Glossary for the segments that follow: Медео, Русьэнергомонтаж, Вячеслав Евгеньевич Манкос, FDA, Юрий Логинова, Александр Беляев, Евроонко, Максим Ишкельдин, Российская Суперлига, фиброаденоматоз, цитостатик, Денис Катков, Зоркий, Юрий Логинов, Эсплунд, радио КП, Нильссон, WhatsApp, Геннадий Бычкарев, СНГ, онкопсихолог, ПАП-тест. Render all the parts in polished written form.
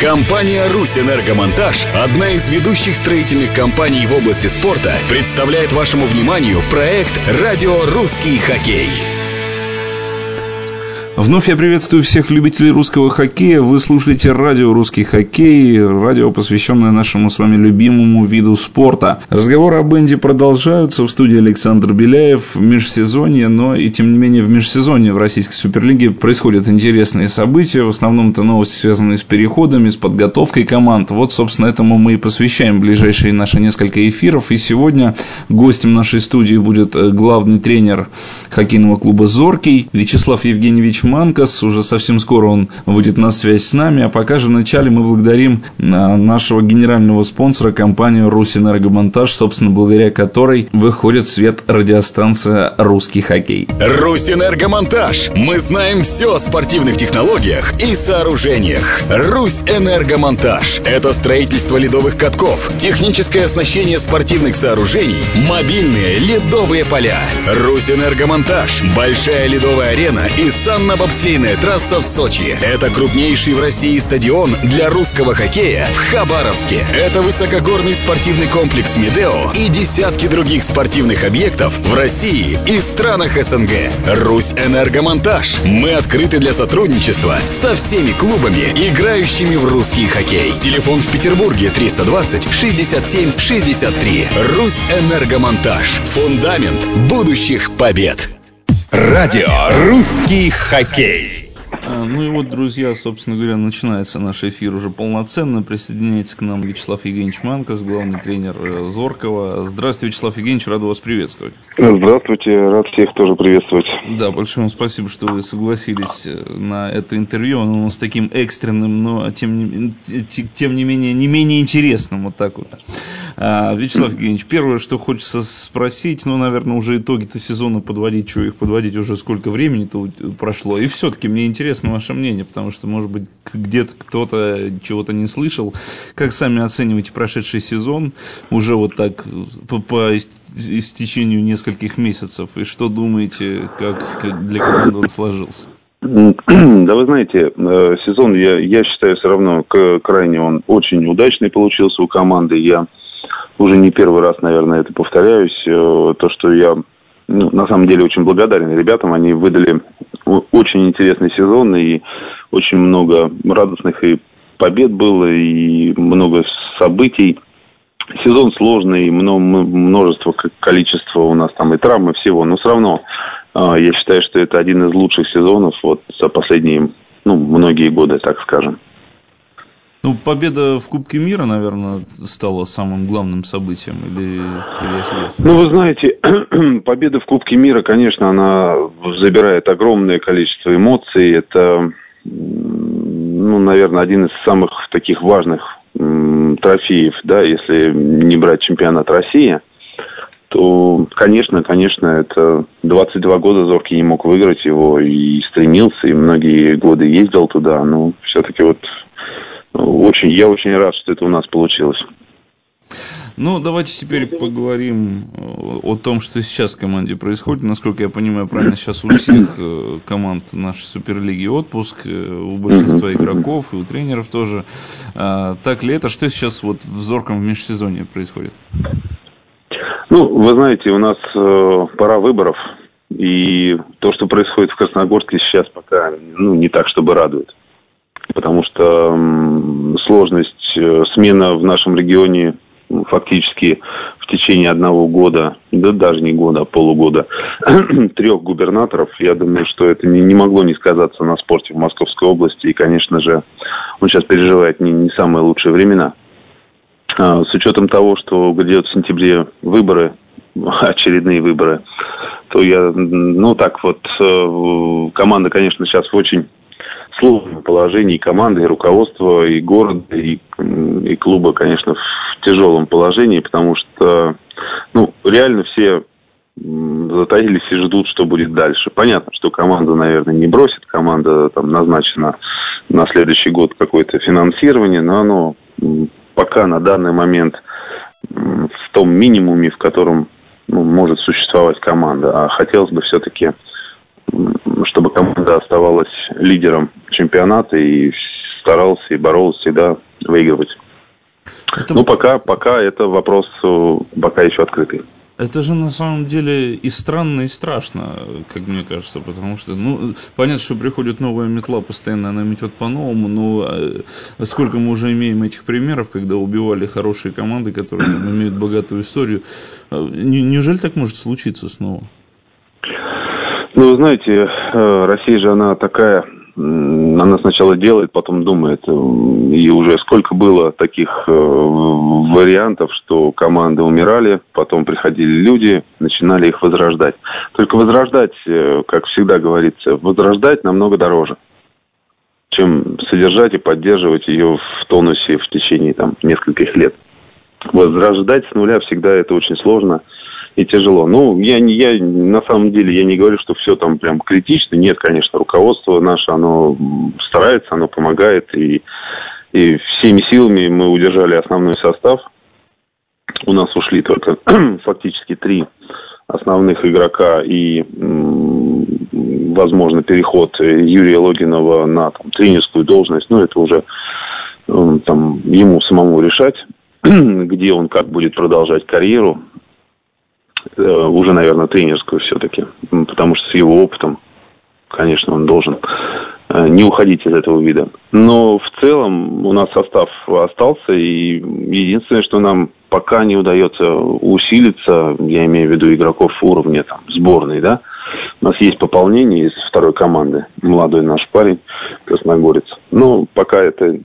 Компания «Русьэнергомонтаж», одна из ведущих строительных компаний в области спорта, представляет вашему вниманию проект «Радио Русский хоккей». Вновь я приветствую всех любителей русского хоккея. Вы слушаете радио «Русский хоккей», радио, посвященное нашему с вами любимому виду спорта. Разговоры об Энди продолжаются. В студии Александр Беляев. В межсезонье, но и тем не менее в межсезонье в Российской Суперлиге происходят интересные события. В основном это новости, связанные с переходами, с подготовкой команд. Вот, собственно, этому мы и посвящаем ближайшие наши несколько эфиров. И сегодня гостем нашей студии будет главный тренер хоккейного клуба «Зоркий» Вячеслав Евгеньевич Манкос. Уже совсем скоро он выйдет на связь с нами. А пока же вначале мы благодарим нашего генерального спонсора, компанию «Русьэнергомонтаж», собственно, благодаря которой выходит в свет радиостанция «Русский хоккей». «Русьэнергомонтаж». Мы знаем все о спортивных технологиях и сооружениях. «Русьэнергомонтаж» — это строительство ледовых катков, техническое оснащение спортивных сооружений, мобильные ледовые поля. «Русьэнергомонтаж» — большая ледовая арена и санно-бобслейная трасса в Сочи. Это крупнейший в России стадион для русского хоккея в Хабаровске. Это высокогорный спортивный комплекс «Медео» и десятки других спортивных объектов в России и странах СНГ. «Русьэнергомонтаж». Мы открыты для сотрудничества со всеми клубами, играющими в русский хоккей. Телефон в Петербурге 320 67 63. «Русьэнергомонтаж». Фундамент будущих побед. Радио «Русский хоккей». Ну и вот, друзья, собственно говоря, начинается наш эфир уже полноценно. Присоединяется к нам Вячеслав Евгеньевич Манкос, главный тренер «Зоркого». Здравствуйте, Вячеслав Евгеньевич, рад вас приветствовать. Здравствуйте, рад всех тоже приветствовать. Да, большое вам спасибо, что вы согласились на это интервью. Оно у нас таким экстренным, но тем не менее не менее интересным, вот так вот. Вячеслав Евгеньевич, первое, что хочется спросить, наверное, уже итоги-то сезона подводить, что их подводить, уже сколько времени-то прошло. И все-таки мне интересно ваше мнение, потому что, может быть, где-то кто-то чего-то не слышал. Как сами оцениваете прошедший сезон, уже вот так по истечению нескольких месяцев, и что думаете, как для команды он сложился? Да, вы знаете, сезон, я считаю, все равно крайне он очень удачный получился у команды. Я уже не первый раз, наверное, это повторяюсь. То, что я на самом деле очень благодарен ребятам. Они выдали очень интересный сезон, и очень много радостных и побед было, и много событий. Сезон сложный, множество, количество у нас там и травмы всего, но все равно я считаю, что это один из лучших сезонов вот за последние, многие годы, так скажем. Победа в Кубке мира, наверное, стала самым главным событием, или я ошибаюсь? Вы знаете, победа в Кубке мира, конечно, она забирает огромное количество эмоций. Это, наверное, один из самых таких важных трофеев, да, если не брать чемпионат России, то, конечно, это 22 года Зоркий не мог выиграть его, и стремился, и многие годы ездил туда, но все-таки вот... Я очень рад, что это у нас получилось. Давайте теперь поговорим о том, что сейчас в команде происходит. Насколько я понимаю, правильно, сейчас у всех команд нашей Суперлиги отпуск, у большинства игроков и у тренеров тоже. Так ли это? Что сейчас вот в Зорком в межсезонье происходит? Вы знаете, у нас пора выборов. И то, что происходит в Красногорске сейчас, пока не так, чтобы радует. Потому что сложность, смена в нашем регионе фактически в течение одного года, да даже не года, а полугода, 3 губернаторов, я думаю, что это не могло не сказаться на спорте в Московской области. И, конечно же, он сейчас переживает не самые лучшие времена. С учетом того, что грядет в сентябре выборы, очередные выборы, то команда, конечно, сейчас в очень... сложном положении, и команды, и руководство, и города, и клуба, конечно, в тяжелом положении, потому что, реально все затаились и ждут, что будет дальше. Понятно, что команда, наверное, не бросит, команда там назначена на следующий год какое-то финансирование, но оно пока на данный момент в том минимуме, в котором может существовать команда, а хотелось бы все-таки, чтобы команда оставалась лидером чемпионата и старался и боролся всегда выигрывать. Это... Ну, пока это вопрос пока еще открытый. Это же на самом деле и странно, и страшно, как мне кажется, потому что, ну, понятно, что приходит новая метла, постоянно она метет по-новому, но сколько мы уже имеем этих примеров, когда убивали хорошие команды, которые там имеют богатую историю. Неужели так может случиться снова? Ну, вы знаете, Россия же она такая, она сначала делает, потом думает. И уже сколько было таких вариантов, что команды умирали, потом приходили люди, начинали их возрождать. Только возрождать, как всегда говорится, возрождать намного дороже, чем содержать и поддерживать ее в тонусе в течение там нескольких лет. Возрождать с нуля всегда это очень сложно и тяжело. Ну, я на самом деле я не говорю, что все там прям критично. Нет, конечно, руководство наше, оно старается, оно помогает. И всеми силами мы удержали основной состав. У нас ушли только фактически 3 основных игрока и, возможно, переход Юрия Логинова на там тренерскую должность. Ну, это уже там ему самому решать, где он как будет продолжать карьеру. Уже, наверное, тренерскую все-таки, потому что с его опытом, конечно, он должен не уходить из этого вида. Но в целом у нас состав остался, и единственное, что нам пока не удается усилиться, я имею в виду игроков уровня там, сборной, да, у нас есть пополнение из второй команды, молодой наш парень, красногорец, но пока это...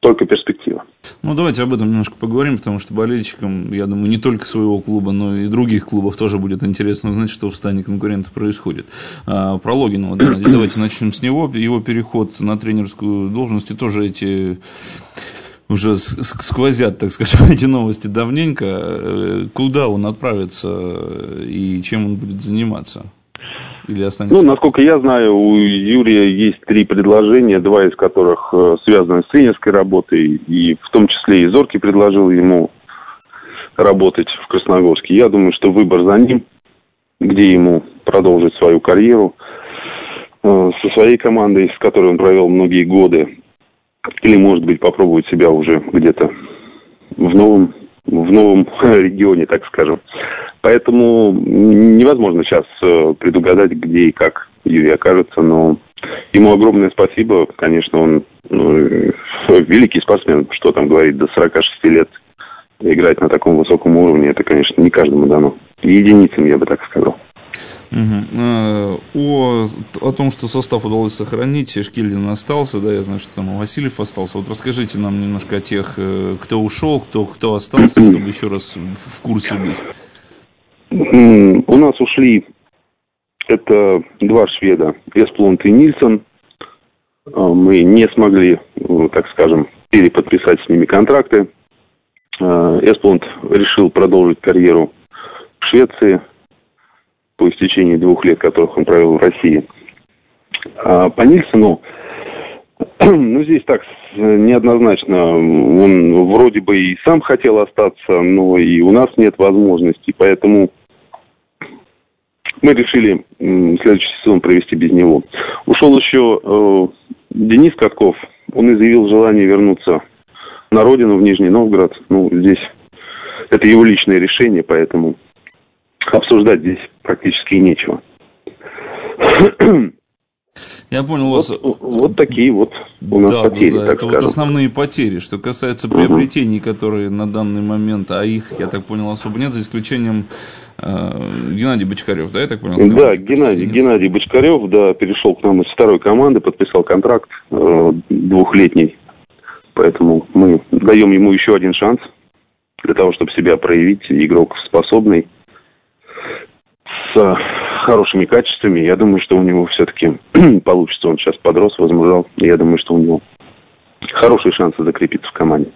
только перспектива. Ну, давайте об этом немножко поговорим, потому что болельщикам, я думаю, не только своего клуба, но и других клубов тоже будет интересно узнать, что в стане конкурента происходит. Про Логинова, да, давайте начнем с него. Его переход на тренерскую должность и тоже эти... Уже сквозят, так скажем, эти новости давненько. Куда он отправится и чем он будет заниматься? Или останется? Ну, насколько я знаю, у Юрия есть 3 предложения, 2 из которых связаны с тренерской работой, и в том числе и Зоркий предложил ему работать в Красногорске. Я думаю, что выбор за ним, где ему продолжить свою карьеру со своей командой, с которой он провел многие годы, или, может быть, попробовать себя уже где-то в новом регионе, так скажем. Поэтому невозможно сейчас предугадать, где и как Юрий окажется, но ему огромное спасибо. Конечно, он великий спортсмен, что там говорить, до 46 лет играть на таком высоком уровне, это, конечно, не каждому дано. Единицам, я бы так сказал. Угу. О том, что состав удалось сохранить, Ишкельдин остался, да, я знаю, что там Васильев остался. Вот расскажите нам немножко о тех, кто ушел, кто остался, чтобы еще раз в курсе быть. У нас ушли, это 2 шведа, Эсплунд и Нильссон. Мы не смогли, так скажем, переподписать с ними контракты. Эсплунд решил продолжить карьеру в Швеции по истечении 2 лет, которых он провел в России. А по Нильссону, ну, здесь так неоднозначно. Он вроде бы и сам хотел остаться, но и у нас нет возможности. Поэтому мы решили следующий сезон провести без него. Ушел еще Денис Катков. Он изъявил желание вернуться на родину, в Нижний Новгород. Ну, здесь это его личное решение, поэтому обсуждать здесь практически нечего. Я понял, у вас... Вот такие вот у нас потери, так это скажем. Вот основные потери. Что касается приобретений, которые на данный момент, а их, я так понял, особо нет, за исключением Геннадий Бычкарев, да, я так понял? Да, Геннадий Бычкарев, да, перешел к нам из второй команды, подписал контракт 2-летний. Поэтому мы даем ему еще один шанс для того, чтобы себя проявить. Игрок способный, с хорошими качествами. Я думаю, что у него все-таки получится. Он сейчас подрос, возмужал. Я думаю, что у него хорошие шансы закрепиться в команде.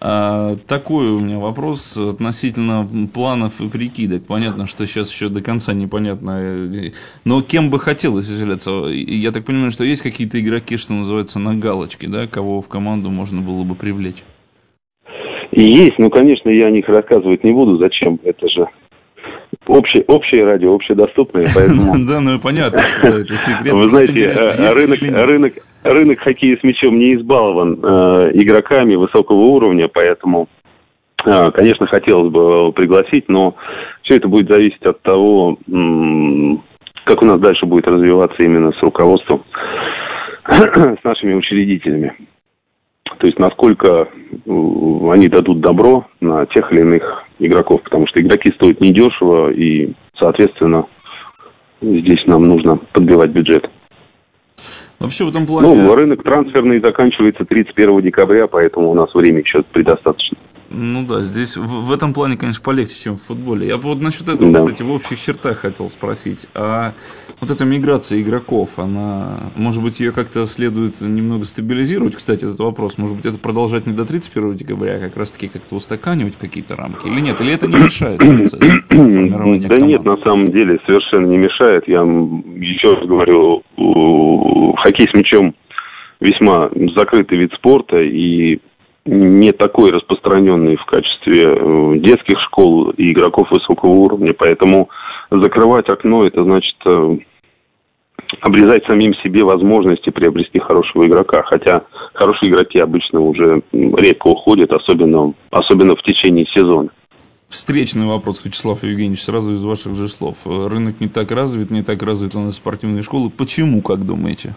Такой у меня вопрос относительно планов и прикидок. Понятно, что сейчас еще до конца непонятно, но кем бы хотелось являться? Я так понимаю, что есть какие-то игроки, что называется, на галочке, да, кого в команду можно было бы привлечь? Есть, но, конечно, я о них рассказывать не буду. Зачем? Это же Общие радио, общедоступные, поэтому... Да, ну понятно, что это секрет. Вы знаете, рынок хоккея с мячом не избалован игроками высокого уровня, поэтому, конечно, хотелось бы пригласить, но все это будет зависеть от того, как у нас дальше будет развиваться именно с руководством, с нашими учредителями. То есть, насколько они дадут добро на тех или иных игроков, потому что игроки стоят недешево, и, соответственно, здесь нам нужно подбивать бюджет. Вообще в этом плане... Ну, рынок трансферный заканчивается 31 декабря, поэтому у нас времени еще предостаточно. Ну да, здесь в этом плане, конечно, полегче, чем в футболе. Я бы вот насчет этого, кстати, в общих чертах хотел спросить. А вот эта миграция игроков, она, может быть, ее как-то следует немного стабилизировать, кстати, этот вопрос. Может быть, это продолжать не до 31 декабря, а как раз-таки как-то устаканивать в какие-то рамки? Или нет? Или это не мешает процессу формирования команды? Да нет, на самом деле, совершенно не мешает. Я еще раз говорю, хоккей с мячом весьма закрытый вид спорта, и не такой распространенный в качестве детских школ и игроков высокого уровня. Поэтому закрывать окно, это значит обрезать самим себе возможности приобрести хорошего игрока. Хотя хорошие игроки обычно уже редко уходят, особенно в течение сезона. Встречный вопрос, Вячеслав Евгеньевич, сразу из ваших же слов. Рынок не так развит у нас спортивные школы. Почему, как думаете?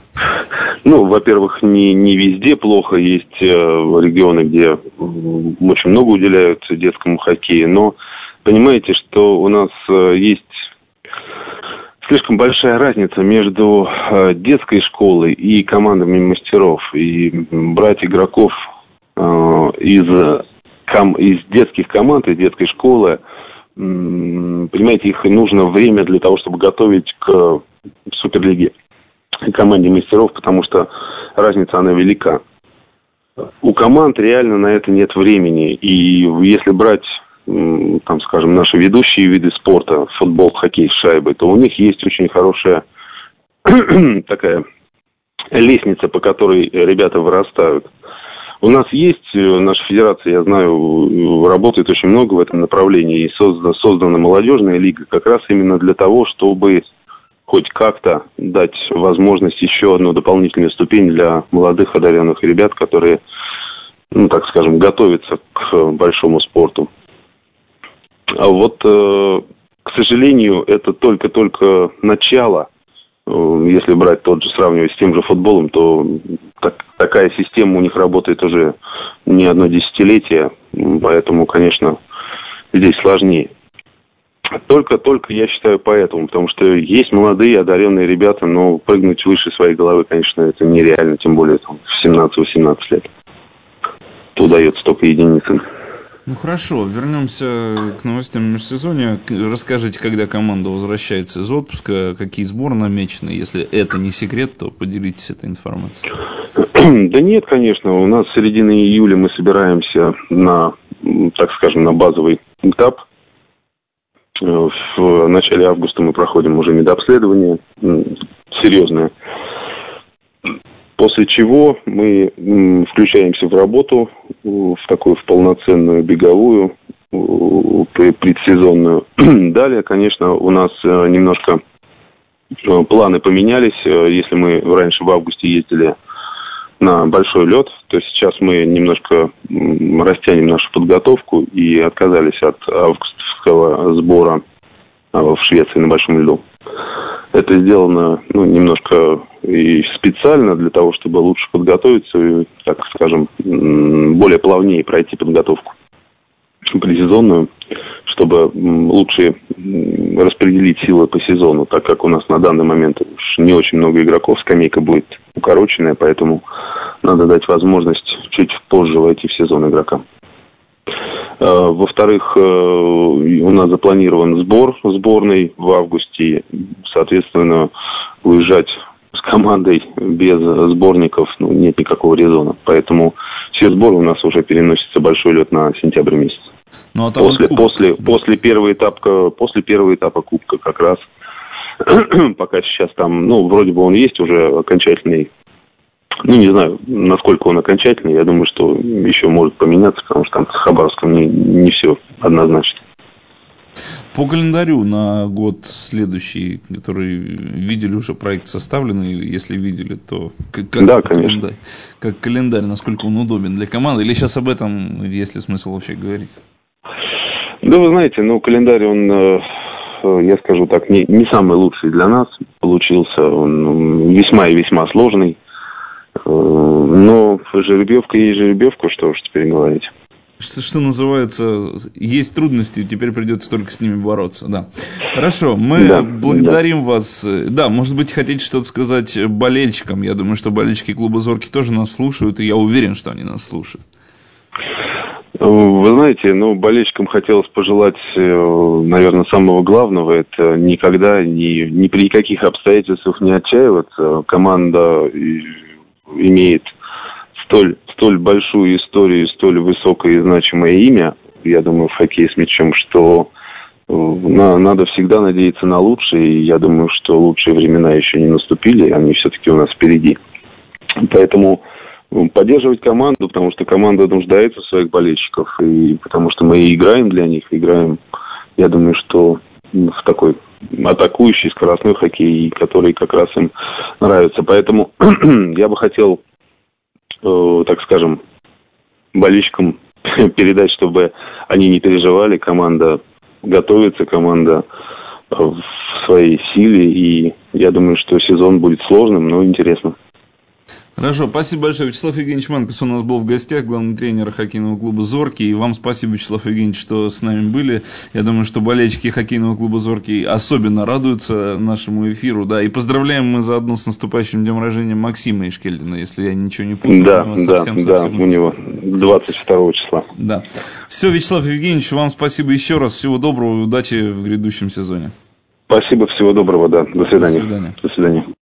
Ну, во-первых, не везде плохо. Есть регионы, где очень много уделяют детскому хоккею. Но понимаете, что у нас есть слишком большая разница между детской школой и командами мастеров. И брать игроков из детских команд, из детской школы, понимаете, их нужно время для того, чтобы готовить к Суперлиге и команде мастеров, потому что разница, она велика. У команд реально на это нет времени. И если брать, там, скажем, наши ведущие виды спорта, футбол, хоккей с шайбой, то у них есть очень хорошая такая лестница, по которой ребята вырастают. У нас есть, наша федерация, я знаю, работает очень много в этом направлении, и создана молодежная лига как раз именно для того, чтобы хоть как-то дать возможность еще одну дополнительную ступень для молодых одаренных ребят, которые, ну так скажем, готовятся к большому спорту. А вот, к сожалению, это только-только начало. Если брать сравнивать с тем же футболом, то такая система у них работает уже не одно десятилетие, поэтому, конечно, здесь сложнее. Только я считаю поэтому, потому что есть молодые одаренные ребята, но прыгнуть выше своей головы, конечно, это нереально, тем более там, в 17-18 лет. То дается только единицам. Ну хорошо, вернемся к новостям межсезонья. Расскажите, когда команда возвращается из отпуска, какие сборы намечены. Если это не секрет, то поделитесь этой информацией. Да нет, конечно. У нас с середины июля мы собираемся на, так скажем, на базовый этап. В начале августа мы проходим уже медобследование серьезное. После чего мы включаемся в работу, в такую в полноценную беговую, предсезонную. Далее, конечно, у нас немножко планы поменялись. Если мы раньше в августе ездили на большой лед, то сейчас мы немножко растянем нашу подготовку и отказались от августовского сбора в Швеции на большом льду. Это сделано немножко и специально для того, чтобы лучше подготовиться и, так скажем, более плавнее пройти подготовку предсезонную, чтобы лучше распределить силы по сезону, так как у нас на данный момент не очень много игроков, скамейка будет укороченная, поэтому надо дать возможность чуть позже войти в сезон игрокам. Во-вторых, у нас запланирован сбор сборной в августе. Соответственно, уезжать с командой без сборников нет никакого резона. Поэтому все сборы у нас уже переносятся большой лед на сентябрь месяц. Ну, а после первого этапа кубка как раз. Пока сейчас там, вроде бы он есть уже окончательный. Не знаю, насколько он окончательный. Я думаю, что еще может поменяться, потому что там с Хабаровском не все однозначно. По календарю на год следующий, который видели уже проект составленный, если видели, то как, да, конечно. Как календарь, насколько он удобен для команды, или сейчас об этом есть ли смысл вообще говорить? Да вы знаете, ну календарь он, я скажу так, не самый лучший для нас получился, он весьма и весьма сложный, но жеребьевка есть жеребьевка, что уж теперь говорить. Что называется, есть трудности, теперь придется только с ними бороться, да. Хорошо, мы благодарим вас. Да, может быть, хотите что-то сказать болельщикам? Я думаю, что болельщики клуба «Зоркий» тоже нас слушают, и я уверен, что они нас слушают. Вы знаете, ну, болельщикам хотелось пожелать, наверное, самого главного. Это никогда, ни при каких обстоятельствах не отчаиваться. Команда имеет столь большую историю, столь высокое и значимое имя, я думаю, в хоккее с мячом, что надо всегда надеяться на лучшее, и я думаю, что лучшие времена еще не наступили, они все-таки у нас впереди. Поэтому поддерживать команду, потому что команда нуждается в своих болельщиков, и потому что мы играем для них, играем, я думаю, что в такой атакующий скоростной хоккей, который как раз им нравится. Поэтому я бы хотел, так скажем, болельщикам передать, чтобы они не переживали. Команда готовится, команда в своей силе. И я думаю, что сезон будет сложным, но интересным. Хорошо, спасибо большое. Вячеслав Евгеньевич Манкос у нас был в гостях, главный тренер хоккейного клуба «Зоркий». И вам спасибо, Вячеслав Евгеньевич, что с нами были. Я думаю, что болельщики хоккейного клуба «Зоркий» особенно радуются нашему эфиру. Да, и поздравляем мы заодно с наступающим днем рождения Максима Ишкельдина, если я ничего не путаю. У него 22 числа. Да. Все, Вячеслав Евгеньевич, вам спасибо еще раз. Всего доброго и удачи в грядущем сезоне. Спасибо, всего доброго, да. До свидания. До свидания.